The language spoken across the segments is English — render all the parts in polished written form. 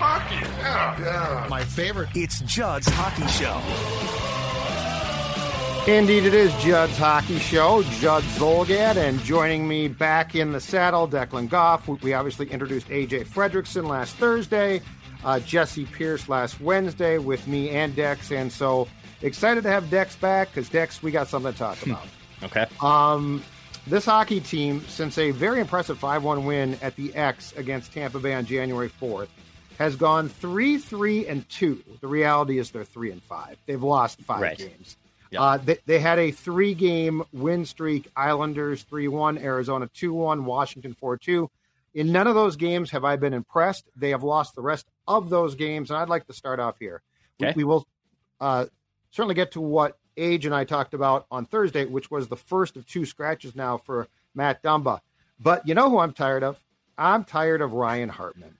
Hockey, yeah. My favorite. It's Judd's Hockey Show. Indeed, it is Judd's Hockey Show. Judd Zolgad, and joining me back in the saddle, Declan Goff. We obviously introduced A.J. Fredrickson last Thursday, Jesse Pierce last Wednesday with me and Dex, and so excited to have Dex back because, Dex, we got something to talk about. Okay. This hockey team, since a very impressive 5-1 win at the X against Tampa Bay on January 4th, has gone 3-3-2. The reality is they're 3-5. They've lost five games. Yep. They had a 3-game win streak. Islanders 3-1, Arizona 2-1, Washington 4-2. In none of those games have I been impressed. They have lost the rest of those games, and I'd like to start off here. Okay. We will certainly get to what Age and I talked about on Thursday, which was the first of two scratches now for Matt Dumba. But you know who I'm tired of? I'm tired of Ryan Hartman.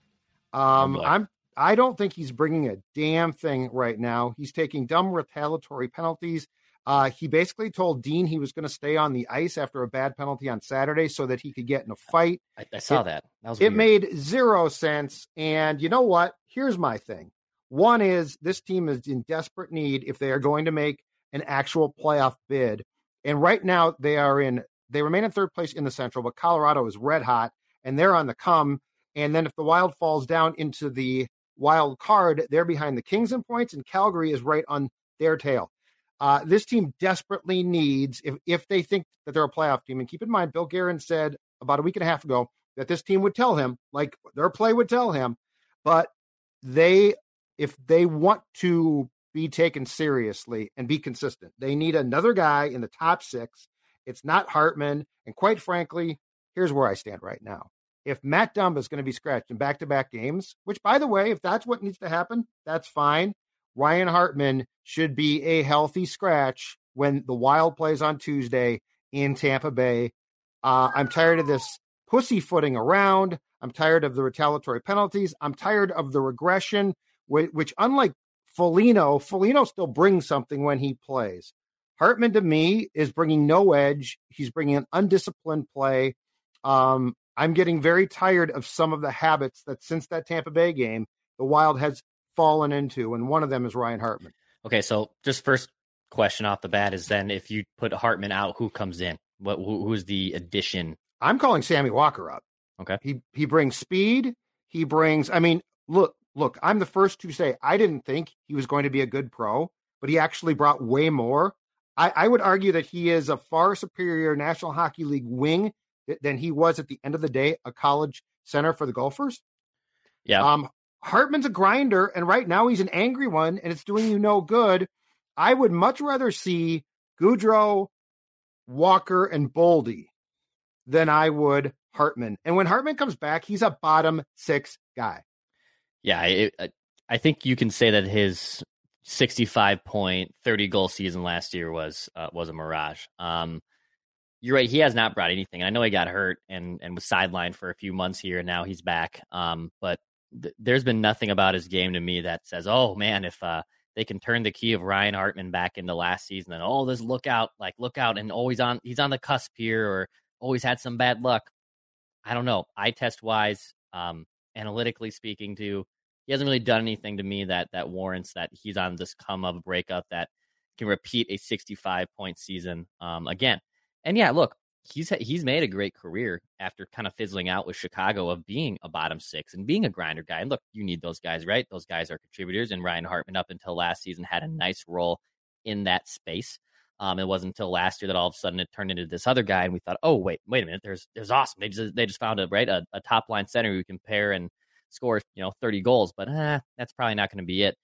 I don't think he's bringing a damn thing right now. He's taking dumb retaliatory penalties. He basically told Dean he was going to stay on the ice after a bad penalty on Saturday so that he could get in a fight. I saw that. That was weird. It made 0 sense. And you know what? Here's my thing. One is this team is in desperate need if they are going to make an actual playoff bid. And right now they remain in third place in the Central, but Colorado is red hot and they're on the come. And then if the Wild falls down into the wild card, they're behind the Kings in points, and Calgary is right on their tail. This team desperately needs, if they think that they're a playoff team, and keep in mind, Bill Guerin said about a week and a half ago that this team would tell him, like their play would tell him, but if they want to be taken seriously and be consistent, they need another guy in the top 6. It's not Hartman. And quite frankly, here's where I stand right now. If Matt Dumba is going to be scratched in back-to-back games, which, by the way, if that's what needs to happen, that's fine. Ryan Hartman should be a healthy scratch when the Wild plays on Tuesday in Tampa Bay. I'm tired of this pussyfooting around. I'm tired of the retaliatory penalties. I'm tired of the regression, which unlike Foligno still brings something when he plays. Hartman, to me, is bringing no edge. He's bringing an undisciplined play. I'm getting very tired of some of the habits that since that Tampa Bay game, the Wild has fallen into, and one of them is Ryan Hartman. Okay, so just first question off the bat is then if you put Hartman out, who comes in? Who's the addition? I'm calling Sammy Walker up. Okay. He brings speed. He brings, I mean, look, I'm the first to say I didn't think he was going to be a good pro, but he actually brought way more. I would argue that he is a far superior National Hockey League wing than he was, at the end of the day, a college center for the Gophers. Yeah. Hartman's a grinder, and right now he's an angry one, and it's doing you no good. I would much rather see Goudreau, Walker, and Boldy than I would Hartman. And when Hartman comes back, he's a bottom 6 guy. Yeah, I think you can say that his 65-point, 30-goal season last year was a mirage. You're right. He has not brought anything. I know he got hurt and was sidelined for a few months here, and now he's back. But there's been nothing about his game to me that says, oh, man, if they can turn the key of Ryan Hartman back into last season, then, oh, this look out, and always on, he's on the cusp here, or always had some bad luck. I don't know. Eye test-wise, analytically speaking, too, he hasn't really done anything to me that warrants that he's on this come-up breakup that can repeat a 65-point season again. And yeah, look, he's made a great career after kind of fizzling out with Chicago of being a bottom 6 and being a grinder guy. And look, you need those guys, right? Those guys are contributors, and Ryan Hartman up until last season had a nice role in that space. It wasn't until last year that all of a sudden it turned into this other guy, and we thought, oh, wait a minute, there's awesome. They just found a top line center who can pair and score 30 goals, but that's probably not going to be it.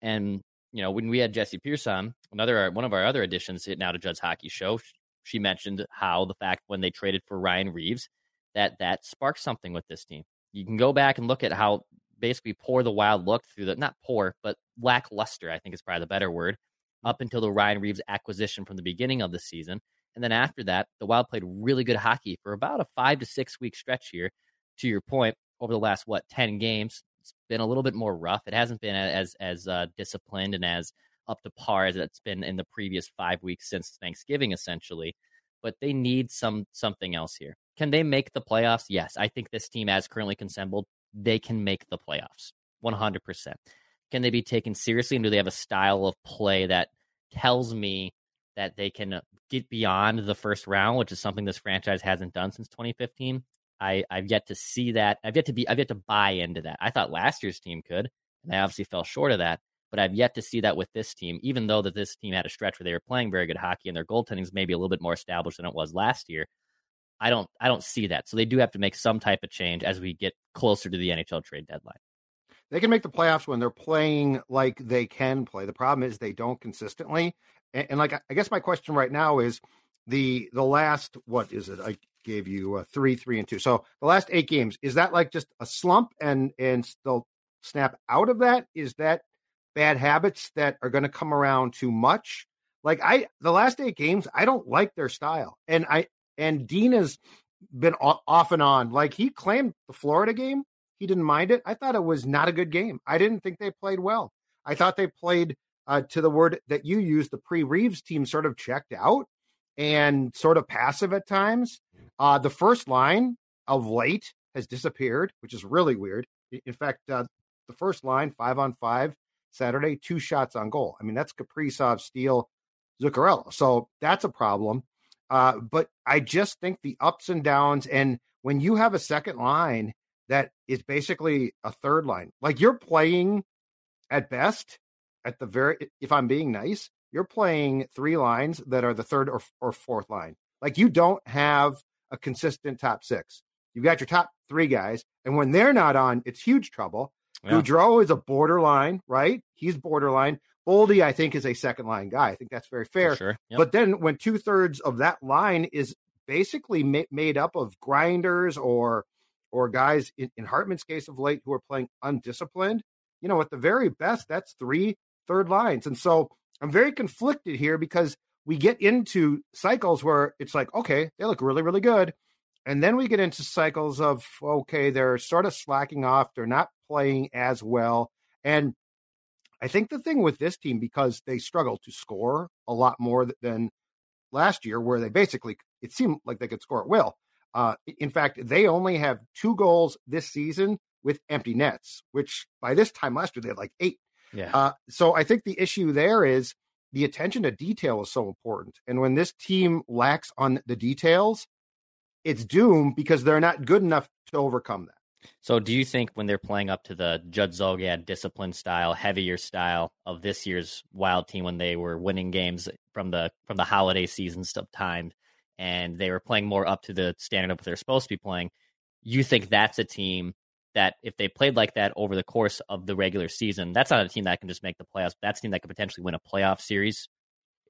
And when we had Jesse Pierce on, one of our other additions now to Judd's Hockey Show, she mentioned how the fact when they traded for Ryan Reeves, that sparked something with this team. You can go back and look at how basically poor the Wild looked through the, not poor, but lackluster, I think is probably the better word, up until the Ryan Reeves acquisition from the beginning of the season. And then after that, the Wild played really good hockey for about a 5 to 6 week stretch here. To your point, over the last, 10 games, it's been a little bit more rough. It hasn't been as disciplined and as up to par as it's been in the previous 5 weeks since Thanksgiving, essentially. But they need something else here. Can they make the playoffs? Yes. I think this team, as currently assembled, they can make the playoffs 100%. Can they be taken seriously? And do they have a style of play that tells me that they can get beyond the first round, which is something this franchise hasn't done since 2015? I've yet to see that. I've yet to buy into that. I thought last year's team could, and I obviously fell short of that, but I've yet to see that with this team, even though that this team had a stretch where they were playing very good hockey and their goaltending is maybe a little bit more established than it was last year. I don't see that. So they do have to make some type of change as we get closer to the NHL trade deadline. They can make the playoffs when they're playing like they can play. The problem is they don't consistently. And like, I guess my question right now is the last, what is it? I gave you 3, 3, and 2. So the last 8 games, is that like just a slump and they'll snap out of that? Is that bad habits that are going to come around too much? Like the last 8 games, I don't like their style. And Dean has been off and on. Like he claimed the Florida game. He didn't mind it. I thought it was not a good game. I didn't think they played well. I thought they played to the word that you used, the pre-Reeves team sort of checked out and sort of passive at times. The first line of late has disappeared, which is really weird. In fact, the first line, 5-on-5 Saturday, 2 shots on goal. I mean, that's Kaprizov, Steel, Zuccarello. So that's a problem. But I just think the ups and downs, and when you have a second line that is basically a third line, like you're playing at best at the very, if I'm being nice, you're playing 3 lines that are the third or fourth line. Like you don't have a consistent top 6. You've got your top 3 guys. And when they're not on, it's huge trouble. Yeah. Goudreau is a borderline, right? He's borderline. Boldy, I think, is a second-line guy. I think that's very fair. Sure. Yep. But then when 2/3 of that line is basically made up of grinders or guys, in Hartman's case of late, who are playing undisciplined, you know, at the very best, that's 3 third lines. And so I'm very conflicted here because we get into cycles where it's like, okay, they look really, really good. And then we get into cycles of, okay, they're sort of slacking off. They're not playing as well. And I think the thing with this team, because they struggle to score a lot more than last year, where they basically, it seemed like they could score at will. In fact, they only have 2 goals this season with empty nets, which by this time last year, they had like 8. Yeah. So I think the issue there is the attention to detail is so important. And when this team lacks on the details, it's doomed because they're not good enough to overcome that. So do you think when they're playing up to the Judd Zolgad discipline style, heavier style of this year's Wild team, when they were winning games from the holiday season stuff timed, and they were playing more up to the standard of what they're supposed to be playing, you think that's a team that if they played like that over the course of the regular season, that's not a team that can just make the playoffs, but that's a team that could potentially win a playoff series?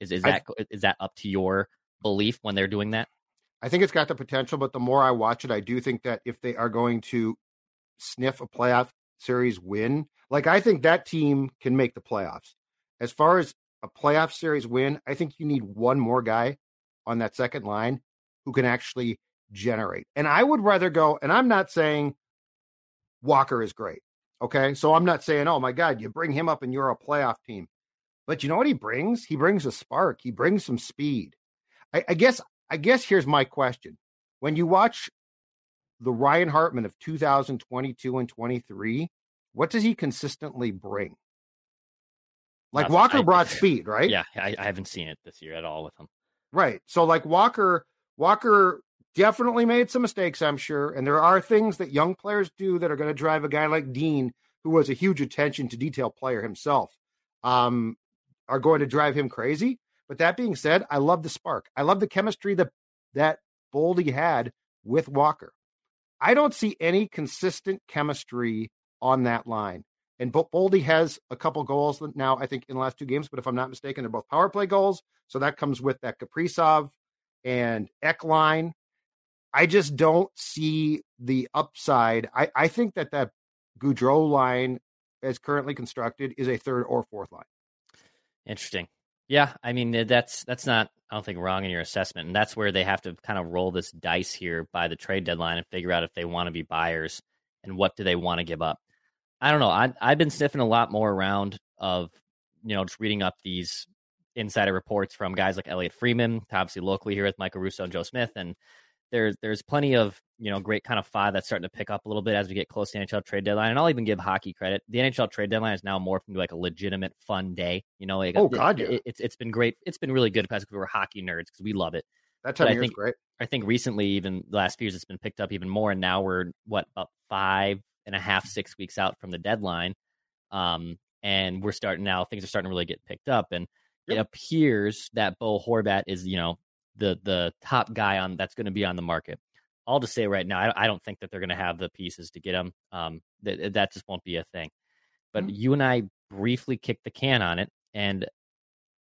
Is that up to your belief when they're doing that? I think it's got the potential, but the more I watch it, I do think that if they are going to sniff a playoff series win, like I think that team can make the playoffs. As far as a playoff series win, I think you need one more guy on that second line who can actually generate. And I would rather go, and I'm not saying Walker is great, okay? So I'm not saying, oh my God, you bring him up and you're a playoff team. But you know what he brings? He brings a spark. He brings some speed. I guess here's my question. When you watch the Ryan Hartman of 2022 and 23, what does he consistently bring? Like Walker brought speed, right? Yeah, I haven't seen it this year at all with him. Right. So like Walker definitely made some mistakes, I'm sure. And there are things that young players do that are going to drive a guy like Dean, who was a huge attention to detail player himself, are going to drive him crazy. But that being said, I love the spark. I love the chemistry that Boldy had with Walker. I don't see any consistent chemistry on that line. And Boldy has a couple goals now, I think, in the last 2 games. But if I'm not mistaken, they're both power play goals. So that comes with that Kaprizov and Ek line. I just don't see the upside. I think that Goudreau line, as currently constructed, is a third or fourth line. Interesting. Yeah, I mean, that's not, I don't think, wrong in your assessment. And that's where they have to kind of roll this dice here by the trade deadline and figure out if they want to be buyers and what do they want to give up. I don't know. I've been sniffing a lot more around of, you know, just reading up these insider reports from guys like Elliott Freeman, obviously locally here with Michael Russo and Joe Smith. And there's plenty of, you know, great kind of fodder that's starting to pick up a little bit as we get close to the NHL trade deadline. And I'll even give hockey credit. The NHL trade deadline is now morphed into like a legitimate fun day. You know, like, it's been great. It's been really good because we were hockey nerds because we love it. That time of year is great. I think recently, even the last few years, it's been picked up even more. And now we're, about 5.5-6 weeks out from the deadline. And we're starting now, things are starting to really get picked up. And it appears that Bo Horvat is, you know, the top guy on that's going to be on the market. I'll just say right now, I don't think that they're going to have the pieces to get him. That just won't be a thing. But you and I briefly kicked the can on it, and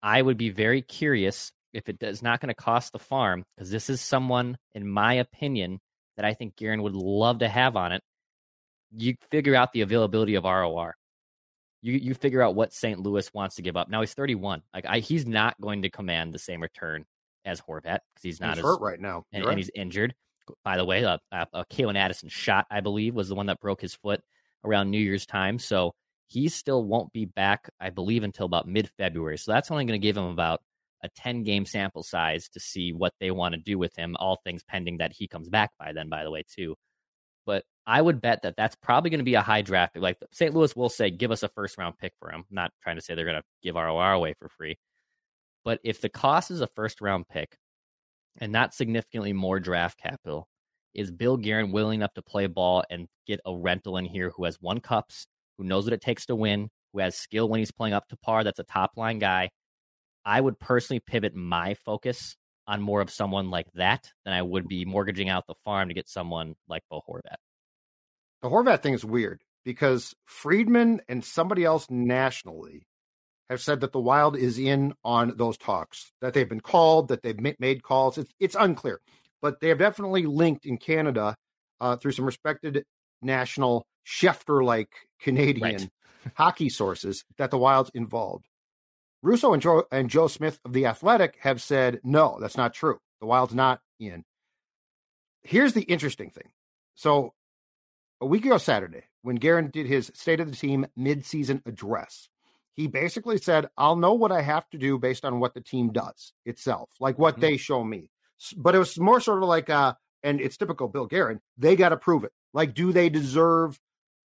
I would be very curious if it is not going to cost the farm, because this is someone, in my opinion, that I think Guerin would love to have on it. You figure out the availability of ROR. You figure out what St. Louis wants to give up. Now he's 31. Like he's not going to command the same return as Horvat because he's hurt right now, and he's injured. By the way, a Kalen Addison shot, I believe, was the one that broke his foot around New Year's time. So he still won't be back, I believe, until about mid-February. So that's only going to give him about a 10-game sample size to see what they want to do with him, all things pending that he comes back by then, by the way, too. But I would bet that that's probably going to be a high draft. Like St. Louis will say, give us a first-round pick for him. I'm not trying to say they're going to give ROR away for free. But if the cost is a first-round pick, and not significantly more draft capital, is Bill Guerin willing enough to play ball and get a rental in here who has won cups, who knows what it takes to win, who has skill when he's playing up to par, that's a top-line guy? I would personally pivot my focus on more of someone like that than I would be mortgaging out the farm to get someone like Bo Horvat. The Horvat thing is weird because Friedman and somebody else nationally have said that the Wild is in on those talks, that they've been called, that they've made calls. It's unclear, but they have definitely linked in Canada through some respected national Schefter-like Canadian hockey sources that the Wild's involved. Russo and Joe Smith of The Athletic have said, no, that's not true. The Wild's not in. Here's the interesting thing. So a week ago Saturday, when Guerin did his State of the Team midseason address, he basically said, I'll know what I have to do based on what the team does itself, like what they show me. But it was more sort of like, and it's typical Bill Guerin, they got to prove it. Like, do they deserve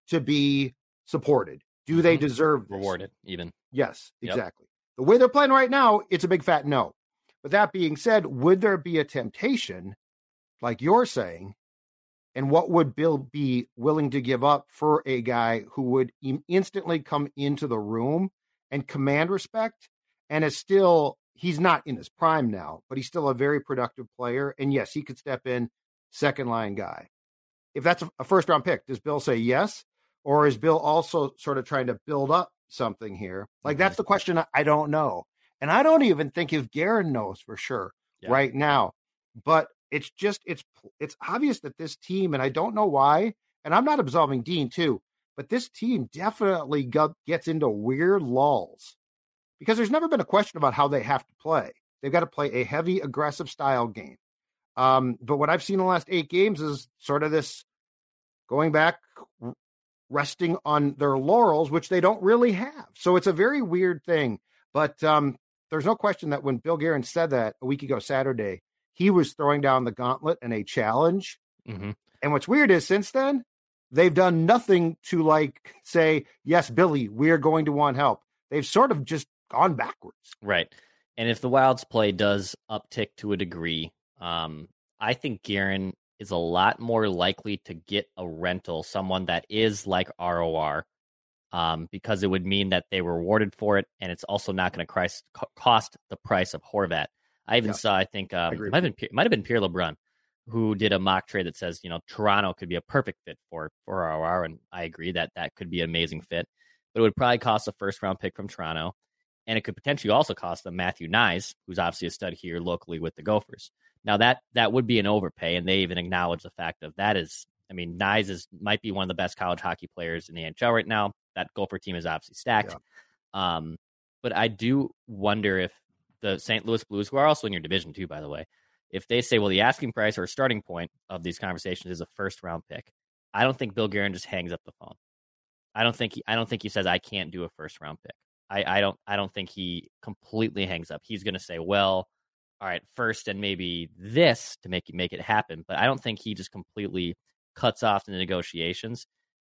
to be supported? Do they deserve this? Rewarded, even. Yes, exactly. Yep. The way they're playing right now, it's a big fat no. But that being said, would there be a temptation, like you're saying, and what would Bill be willing to give up for a guy who would instantly come into the room and command respect? And is still, he's not in his prime now, but he's still a very productive player. And yes, he could step in, second line guy. If that's a first round pick, does Bill say yes? Or is Bill also sort of trying to build up something here? Like, that's the question I don't know. And I don't even think if Guerin knows for sure right now. But it's just, it's obvious that this team, and I don't know why, and I'm not absolving Dean too, but this team definitely gets into weird lulls because there's never been a question about how they have to play. They've got to play a heavy, aggressive style game. But what I've seen in the last 8 games is sort of this going back, resting on their laurels, which they don't really have. So it's a very weird thing. But there's no question that when Bill Guerin said that a week ago Saturday, he was throwing down the gauntlet and a challenge. And what's weird is since then, they've done nothing to like say, yes, Billy, we're going to want help. They've sort of just gone backwards. Right. And if the Wild's play does uptick to a degree, I think Guerin is a lot more likely to get a rental, someone that is like ROR, because it would mean that they were rewarded for it. And it's also not going to cost the price of Horvat. I even saw, I think, it might have been Pierre Lebrun who did a mock trade that says, you know, Toronto could be a perfect fit for ROR, and I agree that that could be an amazing fit. But it would probably cost a first-round pick from Toronto, and it could potentially also cost them Matthew Nice, who's obviously a stud here locally with the Gophers. Now, that would be an overpay, and they even acknowledge the fact of that is, I I mean, Nice might be one of the best college hockey players in the NHL right now. That goalkeeper team is obviously stacked. Yeah. But I do wonder if the St. Louis Blues, who are also in your division too, by the way, if they say, well, the asking price or starting point of these conversations is a first round pick, I don't think Bill Guerin just hangs up the phone. I don't think he says, I can't do a first round pick. I don't think he completely hangs up. He's going to say, well, all right, first and maybe this to make it happen. But I don't think he just completely cuts off the negotiations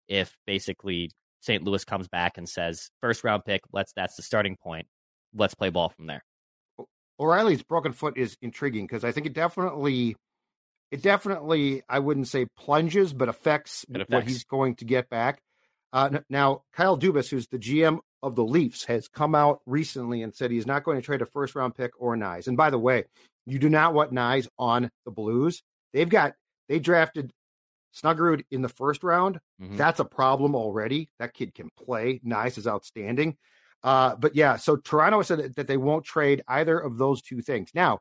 if basically St. Louis comes back and says, first round pick, that's the starting point. Let's play ball from there. O'Reilly's broken foot is intriguing because I think it definitely, I wouldn't say plunges, but affects what he's going to get back. Now, Kyle Dubas, who's the GM of the Leafs, has come out recently and said he's not going to trade a first-round pick or Nyes. And by the way, you do not want Nyes on the Blues. They drafted Snuggerud in the first round. Mm-hmm. That's a problem already. That kid can play. Nyes is outstanding. But yeah, so Toronto said that they won't trade either of those two things. Now,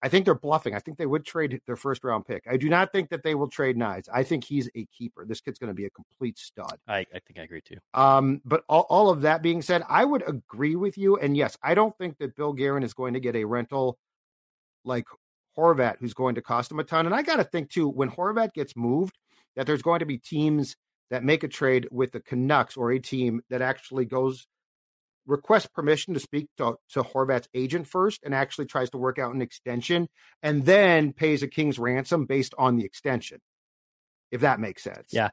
I think they're bluffing. I think they would trade their first-round pick. I do not think that they will trade Nyes. I think he's a keeper. This kid's going to be a complete stud. I think I agree, too. But all of that being said, I would agree with you. And, yes, I don't think that Bill Guerin is going to get a rental like Horvat, who's going to cost him a ton. And I got to think, too, when Horvat gets moved, that there's going to be teams that make a trade with the Canucks or a team that actually goes – request permission to speak to Horvat's agent first and actually tries to work out an extension and then pays a king's ransom based on the extension, if that makes sense. Yeah.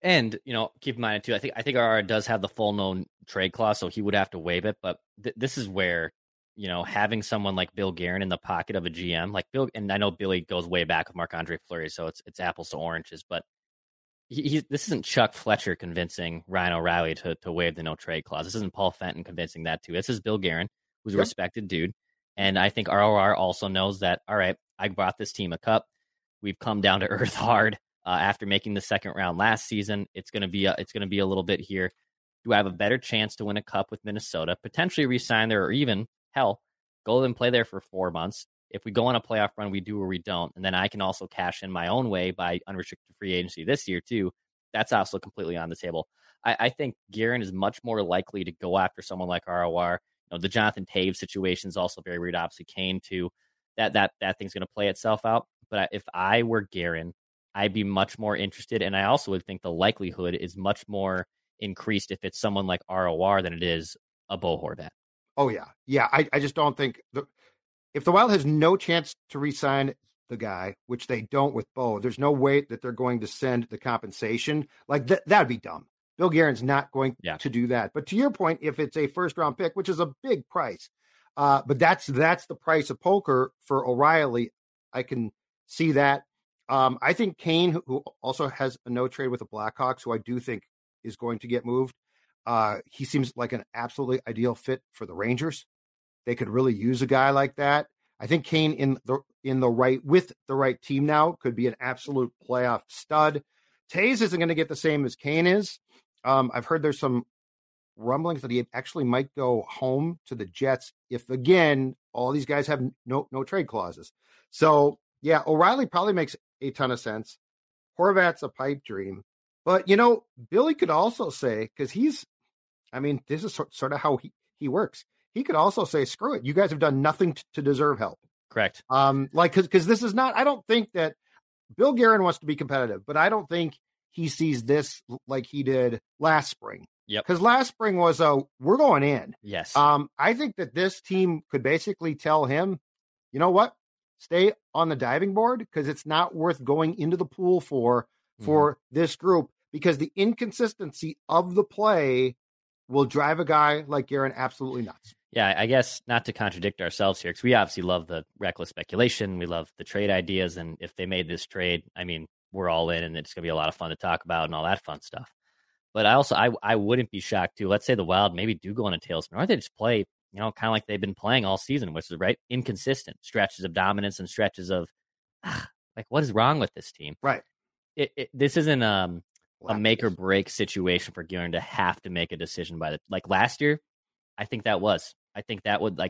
And, you know, keep in mind, too, I think RR does have the full known trade clause, so he would have to waive it. But this is where, you know, having someone like Bill Guerin in the pocket of a GM, like Bill, and I know Billy goes way back with Marc-Andre Fleury, so it's apples to oranges, but this isn't Chuck Fletcher convincing Ryan O'Reilly to waive the no trade clause. This isn't Paul Fenton convincing that too. This is Bill Guerin, who's a respected dude. And I think ROR also knows that, all right, I brought this team a cup. We've come down to earth hard after making the second round last season. It's going to be a little bit here. Do I have a better chance to win a cup with Minnesota, potentially resign there, or even hell, go and play there for 4 months? If we go on a playoff run, we do or we don't. And then I can also cash in my own way by unrestricted free agency this year, too. That's also completely on the table. I think Guerin is much more likely to go after someone like ROR. You know, the Jonathan Taves situation is also very weird. Obviously, Kane, too. That thing's going to play itself out. But if I were Guerin, I'd be much more interested. And I also would think the likelihood is much more increased if it's someone like ROR than it is a Bo Horvat. Oh, yeah. Yeah, I just don't think... If the Wild has no chance to re-sign the guy, which they don't with Bo, there's no way that they're going to send the compensation. Like that'd be dumb. Bill Guerin's not going to do that. But to your point, if it's a first-round pick, which is a big price, but that's the price of poker for O'Reilly. I can see that. I think Kane, who also has a no trade with the Blackhawks, who I do think is going to get moved, he seems like an absolutely ideal fit for the Rangers. They could really use a guy like that. I think Kane with the right team now could be an absolute playoff stud. Taves isn't going to get the same as Kane is. I've heard there's some rumblings that he actually might go home to the Jets if, again, all these guys have no trade clauses. So, yeah, O'Reilly probably makes a ton of sense. Horvat's a pipe dream. But, you know, Billy could also say, because this is sort of how he works. He could also say, screw it. You guys have done nothing to deserve help. Correct. Because this is not, I don't think that Bill Guerin wants to be competitive, but I don't think he sees this like he did last spring. Yep. Because last spring was we're going in. Yes. I think that this team could basically tell him, you know what? Stay on the diving board because it's not worth going into the pool for this group because the inconsistency of the play will drive a guy like Guerin absolutely nuts. Yeah, I guess not to contradict ourselves here, because we obviously love the reckless speculation. We love the trade ideas. And if they made this trade, I mean, we're all in and it's going to be a lot of fun to talk about and all that fun stuff. But I wouldn't be shocked too. Let's say the Wild maybe do go on a tailspin, or they just play, you know, kind of like they've been playing all season, which is right. Inconsistent stretches of dominance and stretches of what is wrong with this team? Right. This isn't, a make or break situation for Guerin to have to make a decision by last year. I think that would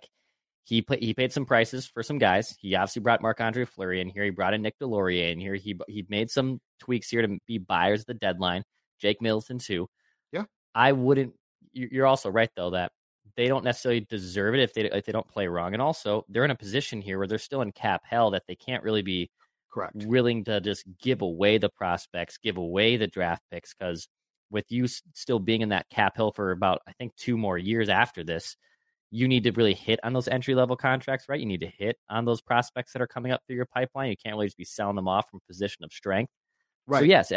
He paid some prices for some guys. He obviously brought Marc-Andre Fleury in here. He brought in Nick Delorier in here. He made some tweaks here to be buyers at the deadline. Jake Middleton too. Yeah, I wouldn't. You're also right though that they don't necessarily deserve it if they don't play wrong. And also they're in a position here where they're still in cap hell that they can't really be correct willing to just give away the prospects, give away the draft picks, because with you still being in that cap hell for about I think 2 more years after this. You need to really hit on those entry-level contracts, right? You need to hit on those prospects that are coming up through your pipeline. You can't really just be selling them off from a position of strength. Right. So, yes,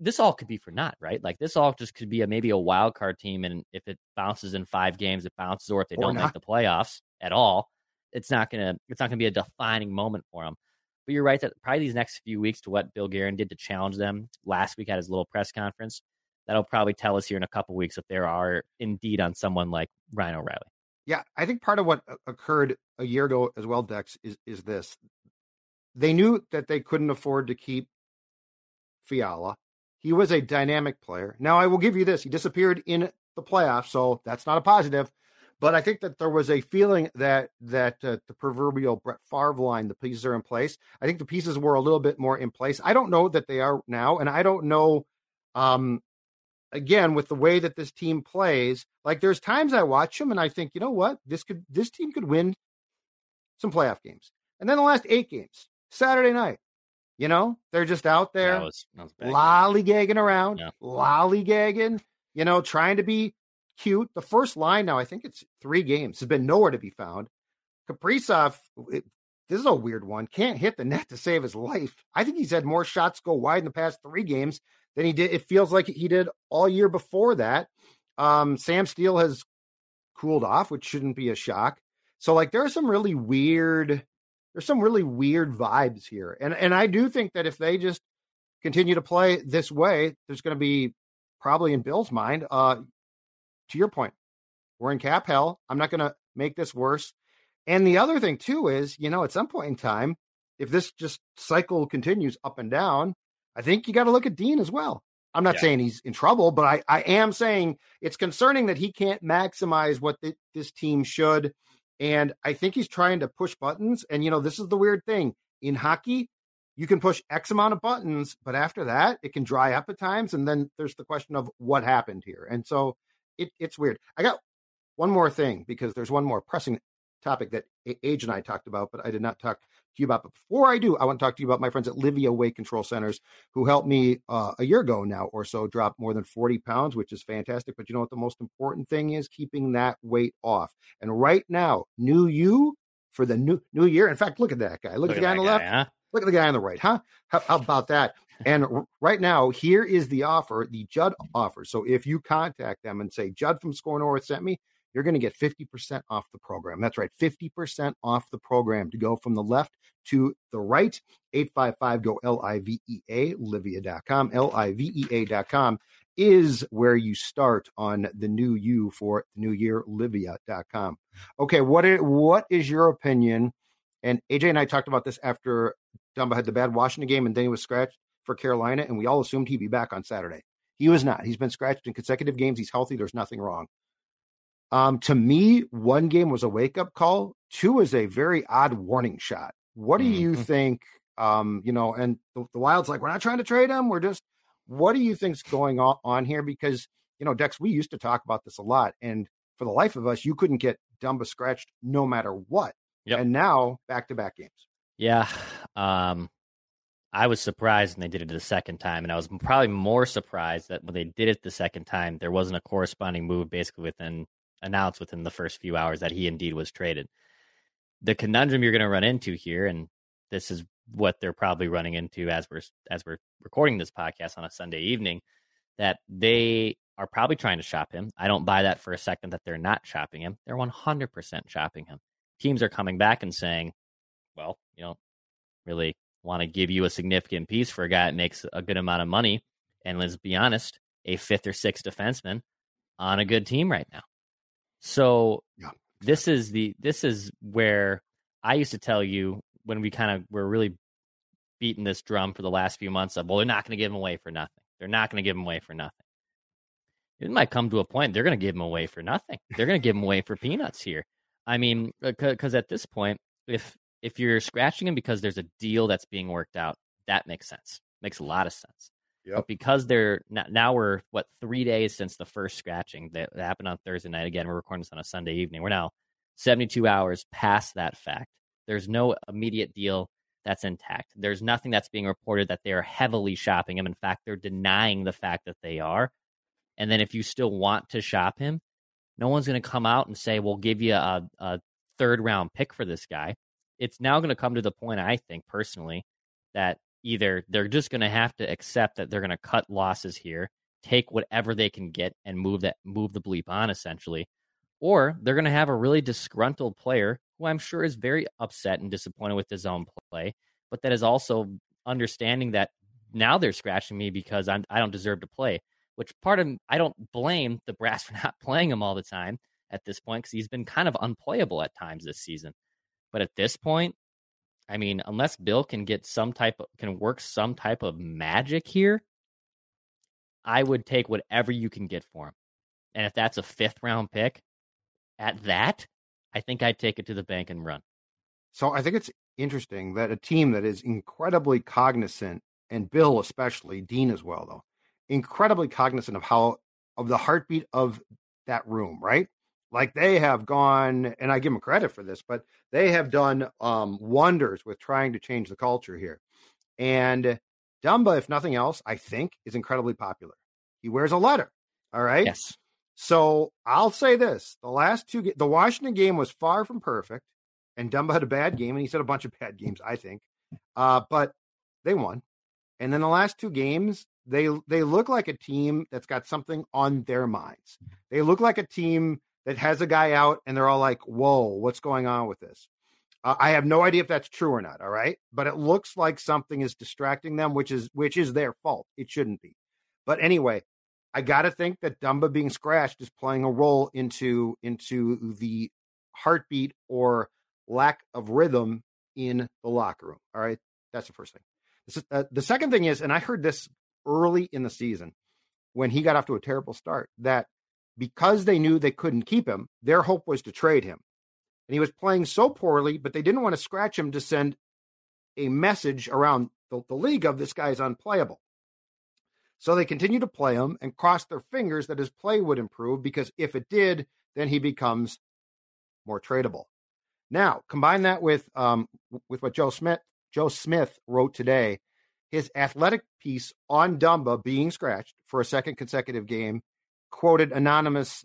this all could be for naught, right? Like, this all just could be maybe a wild card team, and if it bounces in 5 games, it bounces, or if they don't make the playoffs at all, it's not gonna be a defining moment for them. But you're right that probably these next few weeks to what Bill Guerin did to challenge them last week at his little press conference, that'll probably tell us here in a couple of weeks if there are indeed on someone like Ryan O'Reilly. Yeah, I think part of what occurred a year ago as well, Dex, is this. They knew that they couldn't afford to keep Fiala. He was a dynamic player. Now, I will give you this. He disappeared in the playoffs, so that's not a positive. But I think that there was a feeling that the proverbial Brett Favre line, the pieces are in place. I think the pieces were a little bit more in place. I don't know that they are now, and I don't know again, with the way that this team plays, like there's times I watch them and I think, you know what, this team could win some playoff games. And then the last 8 games, Saturday night, you know, they're just out there that was lollygagging around, yeah. Lollygagging, you know, trying to be cute. The first line now, I think it's 3 games, has been nowhere to be found. Kaprizov, this is a weird one, can't hit the net to save his life. I think he's had more shots go wide in the past 3 games than he did. It feels like he did all year before that. Sam Steel has cooled off, which shouldn't be a shock. So like, there's some really weird vibes here. And I do think that if they just continue to play this way, there's going to be probably in Bill's mind, to your point, we're in cap hell. I'm not going to make this worse. And the other thing too, is, you know, at some point in time, if this just cycle continues up and down, I think you got to look at Dean as well. I'm not saying he's in trouble, but I am saying it's concerning that he can't maximize what this team should. And I think he's trying to push buttons. And, you know, this is the weird thing. In hockey, you can push X amount of buttons, but after that, it can dry up at times. And then there's the question of what happened here. And so it's weird. I got one more thing because there's one more pressing topic that Age and I talked about, but I did not talk to you about. But before I do, I want to talk to you about my friends at Livia Weight Control Centers, who helped me a year ago now or so drop more than 40 pounds, which is fantastic. But you know what the most important thing is? Keeping that weight off. And right now, new you for the new year. In fact, look at that guy. Look at the guy on the left. Huh? Look at the guy on the right. Huh? How about that? And right now, here is the offer, the Judd offer. So if you contact them and say, Judd from Score North sent me, you're going to get 50% off the program. That's right, 50% off the program to go from the left to the right. 855-GO-LIVEA, Livia.com. Livea.com is where you start on the new you for the new year, Livia.com. Okay, what is your opinion? And AJ and I talked about this after Dumba had the bad Washington game and then he was scratched for Carolina, and we all assumed he'd be back on Saturday. He was not. He's been scratched in consecutive games. He's healthy. There's nothing wrong. To me, 1 game was a wake-up call. 2 is a very odd warning shot. What do you think, you know, and the Wild's like, we're not trying to trade him. We're just, what do you think's going on here? Because, you know, Dex, we used to talk about this a lot. And for the life of us, you couldn't get Dumba scratched no matter what. Yep. And now, back-to-back games. Yeah. I was surprised when they did it the second time, and I was probably more surprised that when they did it the second time, there wasn't a corresponding move basically announced within the first few hours that he indeed was traded. The conundrum you're going to run into here, and this is what they're probably running into as we're recording this podcast on a Sunday evening, that they are probably trying to shop him. I don't buy that for a second that they're not shopping him. They're 100% shopping him. Teams are coming back and saying, well, you don't really want to give you a significant piece for a guy that makes a good amount of money. And let's be honest, a 5th or 6th defenseman on a good team right now. So this is where I used to tell you when we kind of were really beating this drum for the last few months of, well, they're not going to give him away for nothing. They're not going to give him away for nothing. It might come to a point they're going to give him away for nothing. They're going to give him away for peanuts here. I mean, because at this point, if you're scratching him because there's a deal that's being worked out, that makes sense. Makes a lot of sense. Yep. But because they're not, now we're, 3 days since the first scratching that happened on Thursday night. Again, we're recording this on a Sunday evening. We're now 72 hours past that fact. There's no immediate deal that's intact. There's nothing that's being reported that they are heavily shopping him. In fact, they're denying the fact that they are. And then if you still want to shop him, no one's going to come out and say, we'll give you a third round pick for this guy. It's now going to come to the point, I think personally, that either they're just going to have to accept that they're going to cut losses here, take whatever they can get and move the bleep on essentially, or they're going to have a really disgruntled player who I'm sure is very upset and disappointed with his own play, but that is also understanding that now they're scratching me because I don't deserve to play, which part of I don't blame the brass for not playing him all the time at this point, because he's been kind of unplayable at times this season. But at this point, I mean, unless Bill can get work some type of magic here, I would take whatever you can get for him. And if that's a fifth round pick at that, I think I'd take it to the bank and run. So I think it's interesting that a team that is incredibly cognizant, and Bill especially, Dean as well, though, incredibly cognizant of the heartbeat of that room, right? Like they have gone, and I give them credit for this, but they have done wonders with trying to change the culture here. And Dumba, if nothing else, I think is incredibly popular. He wears a letter. All right. Yes. So I'll say this. The last two, the Washington game was far from perfect, and Dumba had a bad game, and he's had a bunch of bad games, I think. But they won. And then the last two games, they look like a team that's got something on their minds. They look like a team that has a guy out, and they're all like, whoa, what's going on with this? I have no idea if that's true or not, all right? But it looks like something is distracting them, which is their fault. It shouldn't be. But anyway, I got to think that Dumba being scratched is playing a role into the heartbeat or lack of rhythm in the locker room, all right? That's the first thing. The second thing is, and I heard this early in the season when he got off to a terrible start, that because they knew they couldn't keep him, their hope was to trade him. And he was playing so poorly, but they didn't want to scratch him to send a message around the league of this guy is unplayable. So they continued to play him and crossed their fingers that his play would improve, because if it did, then he becomes more tradable. Now, combine that with what Joe Smith wrote today, his athletic piece on Dumba being scratched for a second consecutive game, quoted anonymous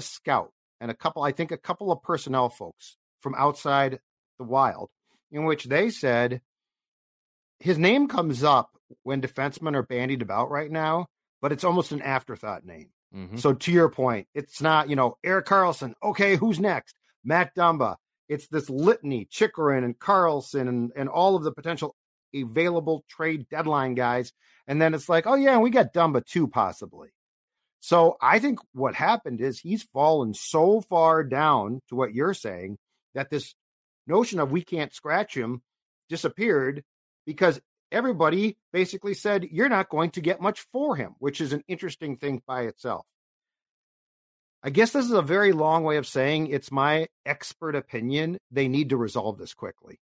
scout and a couple of personnel folks from outside the Wild, in which they said his name comes up when defensemen are bandied about right now, but it's almost an afterthought name. Mm-hmm. So to your point, it's not, Erik Karlsson. Okay. Who's next? Matt Dumba. It's this litany, Chikorin and Karlsson and all of the potential available trade deadline guys. And then it's like, oh yeah, we got Dumba too, possibly. So I think what happened is he's fallen so far down to what you're saying that this notion of we can't scratch him disappeared, because everybody basically said you're not going to get much for him, which is an interesting thing by itself. I guess this is a very long way of saying it's my expert opinion. They need to resolve this quickly.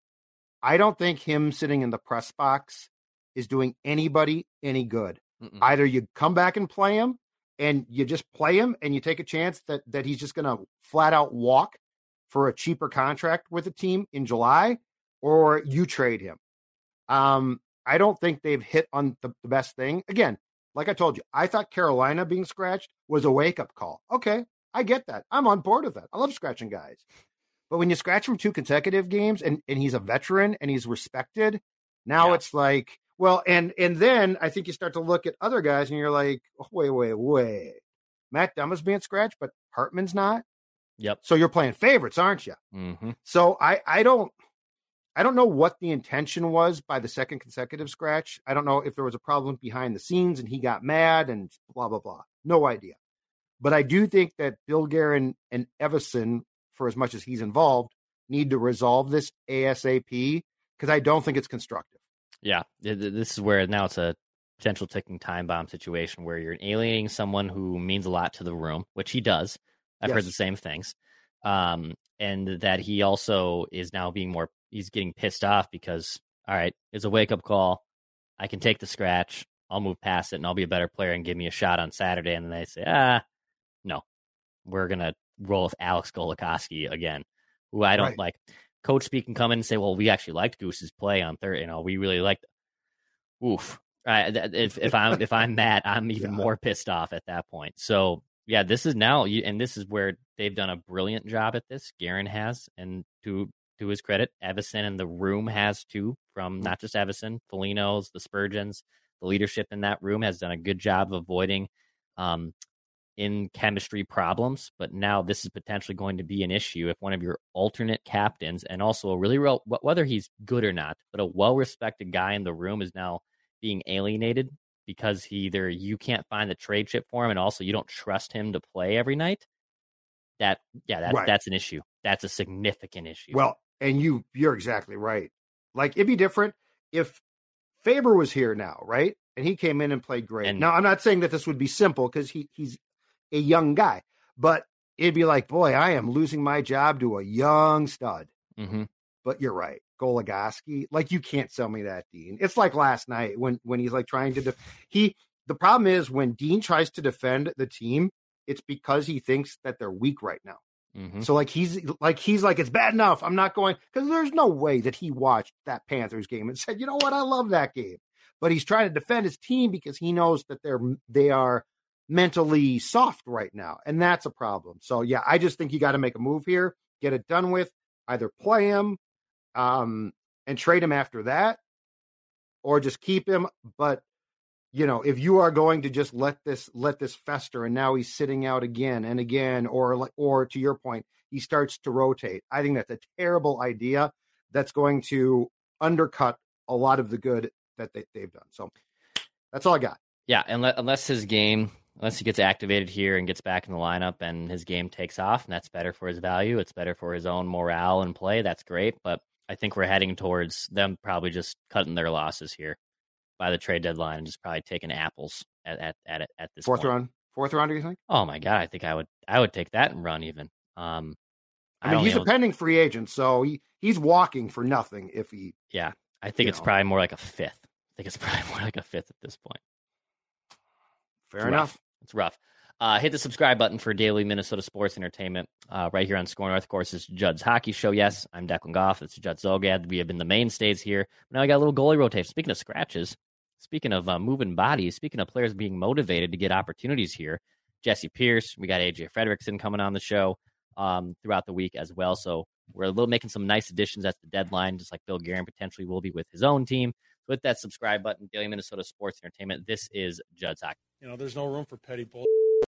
I don't think him sitting in the press box is doing anybody any good. Mm-mm. Either you come back and play him, and you just play him and you take a chance that he's just going to flat out walk for a cheaper contract with a team in July, or you trade him. I don't think they've hit on the best thing. Again, like I told you, I thought Carolina being scratched was a wake-up call. Okay, I get that. I'm on board with that. I love scratching guys. But when you scratch him 2 consecutive games and he's a veteran and he's respected, now it's like, well, and then I think you start to look at other guys and you're like, oh, wait. Matt Dumba's being scratched, but Hartman's not. Yep. So you're playing favorites, aren't you? Mm-hmm. So I don't know what the intention was by the second consecutive scratch. I don't know if there was a problem behind the scenes and he got mad and blah, blah, blah. No idea. But I do think that Bill Guerin and Everson, for as much as he's involved, need to resolve this ASAP, because I don't think it's constructive. Yeah, this is where now it's a potential ticking time bomb situation where you're alienating someone who means a lot to the room, which he does. I've heard the same things. And that he also is now being more, he's getting pissed off because, all right, it's a wake up call. I can take the scratch. I'll move past it and I'll be a better player and give me a shot on Saturday. And then they say, no, we're going to roll with Alex Golikoski again, who I don't like. Coach speak and come in and say, well, we actually liked Goose's play on Thursday. You know, we really liked oof. If I'm Matt, I'm even more pissed off at that point. So yeah, this is now, and this is where they've done a brilliant job at this. Guerin has, and to his credit, Everson and the room has too, from not just Everson, Foligno's, the Spurgeons, the leadership in that room has done a good job of avoiding in chemistry problems. But now this is potentially going to be an issue if one of your alternate captains, and also a really real, whether he's good or not, but a well-respected guy in the room is now being alienated because either you can't find the trade chip for him, and also you don't trust him to play every night. That's an issue. That's a significant issue. Well, and you're exactly right. Like, it'd be different if Faber was here now, right? And he came in and played great. And now, I'm not saying that this would be simple because he's a young guy, but it'd be like, boy, I am losing my job to a young stud. Mm-hmm. But you're right, Golikoski, like, you can't sell me that, Dean. It's like last night when he's like trying to the problem is when Dean tries to defend the team, it's because he thinks that they're weak right now. Mm-hmm. So like he's like it's bad enough, I'm not going, because there's no way that he watched that Panthers game and said, you know what, I love that game. But he's trying to defend his team because he knows that they are mentally soft right now, and that's a problem. So yeah, I just think you got to make a move here, get it done with, either play him and trade him after that, or just keep him. But you know, if you are going to just let this fester, and now he's sitting out again and again, or to your point, he starts to rotate, I think that's a terrible idea. That's going to undercut a lot of the good that they've done. So that's all I got. Yeah, unless his game. Unless he gets activated here and gets back in the lineup and his game takes off, and that's better for his value. It's better for his own morale and play. That's great. But I think we're heading towards them probably just cutting their losses here by the trade deadline and just probably taking apples at this point. Fourth round, do you think? Oh my God. I think I would take that and run even. He's a pending free agent, so he's walking for nothing if he. Yeah. I think it's probably more like a fifth. At this point. Fair enough. It's rough. Hit the subscribe button for daily Minnesota sports entertainment right here on Score North. Of course, it's Judd's Hockey Show. Yes, I'm Declan Goff. It's Judd Zolgad. We have been the mainstays here. Now I got a little goalie rotation. Speaking of scratches, speaking of moving bodies, speaking of players being motivated to get opportunities here, Jesse Pierce, we got A.J. Fredrickson coming on the show throughout the week as well. So we're making some nice additions at the deadline, just like Bill Guerin potentially will be with his own team. With that subscribe button, daily Minnesota sports entertainment. This is Judd Zolgad. You know, there's no room for petty bull.